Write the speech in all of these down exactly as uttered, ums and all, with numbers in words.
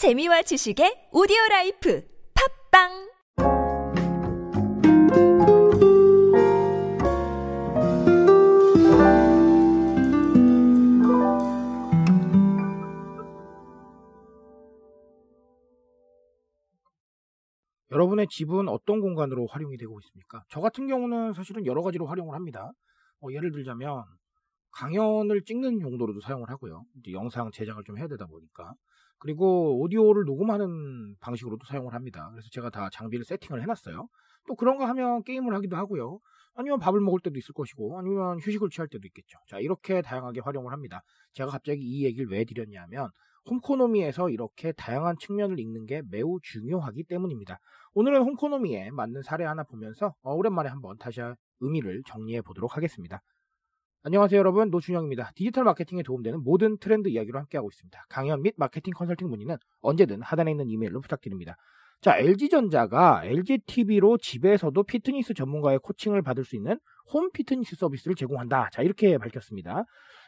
재미와 지식의 오디오라이프 팝빵! 여러분의 집은 어떤 공간으로 활용이 되고 있습니까? 저 같은 경우는 사실은 여러 가지로 활용을 합니다. 어, 예를 들자면 강연을 찍는 용도로도 사용을 하고요. 이제 영상 제작을 좀 해야 되다 보니까. 그리고 오디오를 녹음하는 방식으로도 사용을 합니다. 그래서 제가 다 장비를 세팅을 해놨어요. 또 그런 거 하면 게임을 하기도 하고요. 아니면 밥을 먹을 때도 있을 것이고 아니면 휴식을 취할 때도 있겠죠. 자, 이렇게 다양하게 활용을 합니다. 제가 갑자기 이 얘기를 왜 드렸냐면 홈코노미에서 이렇게 다양한 측면을 읽는 게 매우 중요하기 때문입니다. 오늘은 홈코노미에 맞는 사례 하나 보면서 오랜만에 한번 다시 의미를 정리해 보도록 하겠습니다. 안녕하세요 여러분, 노준영입니다. 디지털 마케팅에 도움되는 모든 트렌드 이야기로 함께하고 있습니다. 강연 및 마케팅 컨설팅 문의는 언제든 하단에 있는 이메일로 부탁드립니다. 자, 엘지전자가 엘지티비로 집에서도 피트니스 전문가의 코칭을 받을 수 있는 홈 피트니스 서비스를 제공한다. 자, 이렇게 밝혔습니다.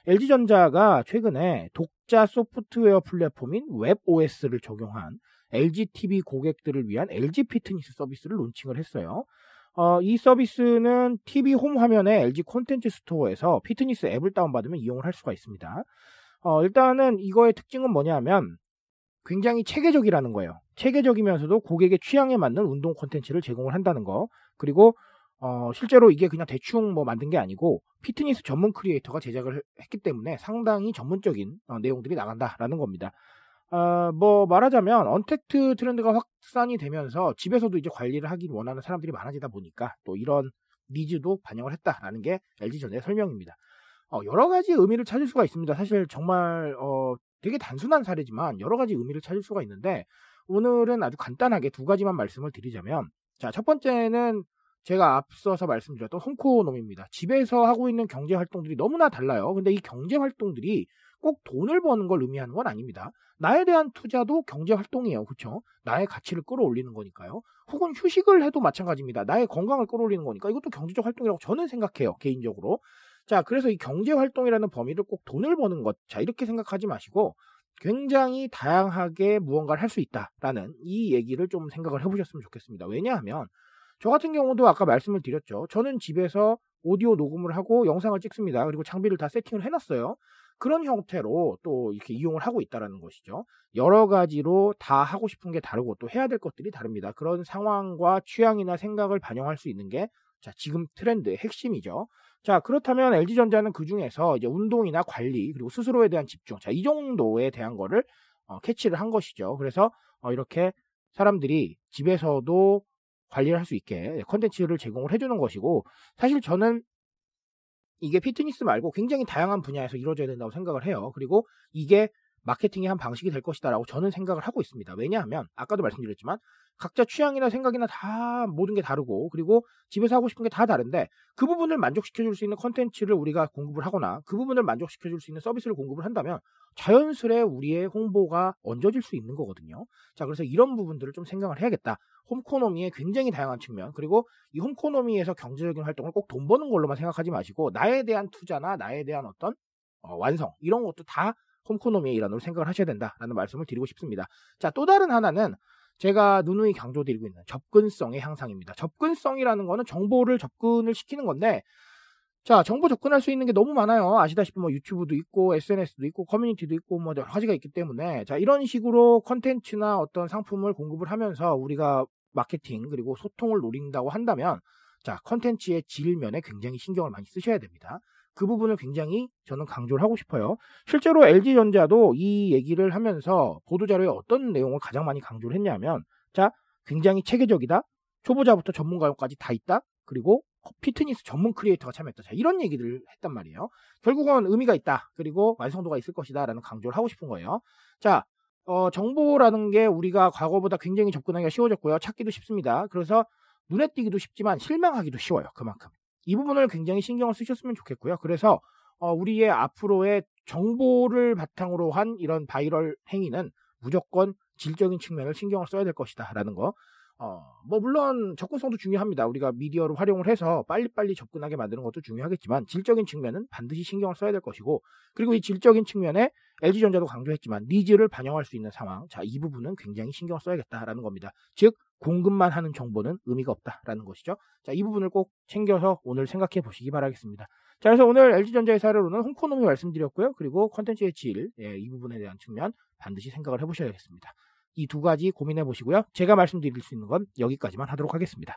엘지전자가 최근에 독자 소프트웨어 플랫폼인 웹오에스를 적용한 엘지티비 고객들을 위한 엘지 피트니스 서비스를 론칭을 했어요. 어, 이 서비스는 티비 홈 화면에 엘지 콘텐츠 스토어에서 피트니스 앱을 다운받으면 이용을 할 수가 있습니다. 어, 일단은 이거의 특징은 뭐냐면 굉장히 체계적이라는 거예요. 체계적이면서도 고객의 취향에 맞는 운동 콘텐츠를 제공을 한다는 거. 그리고 어, 실제로 이게 그냥 대충 뭐 만든 게 아니고 피트니스 전문 크리에이터가 제작을 했기 때문에 상당히 전문적인 어, 내용들이 나간다라는 겁니다. 어, 뭐 말하자면 언택트 트렌드가 확산이 되면서 집에서도 이제 관리를 하길 원하는 사람들이 많아지다 보니까 또 이런 니즈도 반영을 했다라는 게 엘지전자의 설명입니다. 어, 여러 가지 의미를 찾을 수가 있습니다. 사실 정말 어, 되게 단순한 사례지만 여러 가지 의미를 찾을 수가 있는데 오늘은 아주 간단하게 두 가지만 말씀을 드리자면, 자, 첫 번째는 제가 앞서서 말씀드렸던 홈코노미입니다. 집에서 하고 있는 경제활동들이 너무나 달라요. 근데 이 경제활동들이 꼭 돈을 버는 걸 의미하는 건 아닙니다. 나에 대한 투자도 경제활동이에요. 그렇죠? 나의 가치를 끌어올리는 거니까요. 혹은 휴식을 해도 마찬가지입니다. 나의 건강을 끌어올리는 거니까 이것도 경제적 활동이라고 저는 생각해요, 개인적으로. 자, 그래서 이 경제활동이라는 범위를 꼭 돈을 버는 것, 자, 이렇게 생각하지 마시고 굉장히 다양하게 무언가를 할 수 있다라는 이 얘기를 좀 생각을 해보셨으면 좋겠습니다. 왜냐하면 저 같은 경우도 아까 말씀을 드렸죠. 저는 집에서 오디오 녹음을 하고 영상을 찍습니다. 그리고 장비를 다 세팅을 해놨어요. 그런 형태로 또 이렇게 이용을 하고 있다는 것이죠. 여러 가지로 다 하고 싶은 게 다르고 또 해야 될 것들이 다릅니다. 그런 상황과 취향이나 생각을 반영할 수 있는 게, 자, 지금 트렌드의 핵심이죠. 자, 그렇다면 엘지전자는 그 중에서 이제 운동이나 관리 그리고 스스로에 대한 집중, 자, 이 정도에 대한 거를 어, 캐치를 한 것이죠. 그래서 어, 이렇게 사람들이 집에서도 관리를 할 수 있게 컨텐츠를 제공을 해주는 것이고, 사실 저는 이게 피트니스 말고 굉장히 다양한 분야에서 이루어져야 된다고 생각을 해요. 그리고 이게 마케팅의 한 방식이 될 것이다 라고 저는 생각을 하고 있습니다. 왜냐하면 아까도 말씀드렸지만 각자 취향이나 생각이나 다 모든 게 다르고 그리고 집에서 하고 싶은 게 다 다른데 그 부분을 만족시켜줄 수 있는 컨텐츠를 우리가 공급을 하거나 그 부분을 만족시켜줄 수 있는 서비스를 공급을 한다면 자연스레 우리의 홍보가 얹어질 수 있는 거거든요. 자, 그래서 이런 부분들을 좀 생각을 해야겠다. 홈코노미의 굉장히 다양한 측면, 그리고 이 홈코노미에서 경제적인 활동을 꼭 돈 버는 걸로만 생각하지 마시고 나에 대한 투자나 나에 대한 어떤 어, 완성, 이런 것도 다 홈코노미의 일환으로 생각을 하셔야 된다라는 말씀을 드리고 싶습니다. 자, 또 다른 하나는 제가 누누이 강조드리고 있는 접근성의 향상입니다. 접근성이라는 거는 정보를 접근을 시키는 건데, 자, 정보 접근할 수 있는 게 너무 많아요. 아시다시피 뭐 유튜브도 있고 에스엔에스도 있고 커뮤니티도 있고 뭐 여러 가지가 있기 때문에, 자, 이런 식으로 컨텐츠나 어떤 상품을 공급을 하면서 우리가 마케팅 그리고 소통을 노린다고 한다면, 자, 컨텐츠의 질면에 굉장히 신경을 많이 쓰셔야 됩니다. 그 부분을 굉장히 저는 강조를 하고 싶어요. 실제로 엘지전자도 이 얘기를 하면서 보도자료에 어떤 내용을 가장 많이 강조를 했냐면, 자, 굉장히 체계적이다, 초보자부터 전문가까지 다 있다, 그리고 피트니스 전문 크리에이터가 참여했다, 자, 이런 얘기를 했단 말이에요. 결국은 의미가 있다, 그리고 완성도가 있을 것이다 라는 강조를 하고 싶은 거예요. 자, 어, 정보라는 게 우리가 과거보다 굉장히 접근하기가 쉬워졌고요. 찾기도 쉽습니다. 그래서 눈에 띄기도 쉽지만 실망하기도 쉬워요, 그만큼. 이 부분을 굉장히 신경을 쓰셨으면 좋겠고요. 그래서 어, 우리의 앞으로의 정보를 바탕으로 한 이런 바이럴 행위는 무조건 질적인 측면을 신경을 써야 될 것이다 라는 거. 어, 뭐 물론 접근성도 중요합니다. 우리가 미디어를 활용을 해서 빨리빨리 접근하게 만드는 것도 중요하겠지만 질적인 측면은 반드시 신경을 써야 될 것이고, 그리고 이 질적인 측면에 엘지전자도 강조했지만 니즈를 반영할 수 있는 상황, 자, 이 부분은 굉장히 신경 써야겠다라는 겁니다. 즉 공급만 하는 정보는 의미가 없다라는 것이죠. 자, 이 부분을 꼭 챙겨서 오늘 생각해 보시기 바라겠습니다. 자, 그래서 오늘 엘지전자의 사례로는 홍코노미 말씀드렸고요. 그리고 컨텐츠의 질, 예, 이 부분에 대한 측면 반드시 생각을 해보셔야겠습니다. 이 두 가지 고민해 보시고요. 제가 말씀드릴 수 있는 건 여기까지만 하도록 하겠습니다.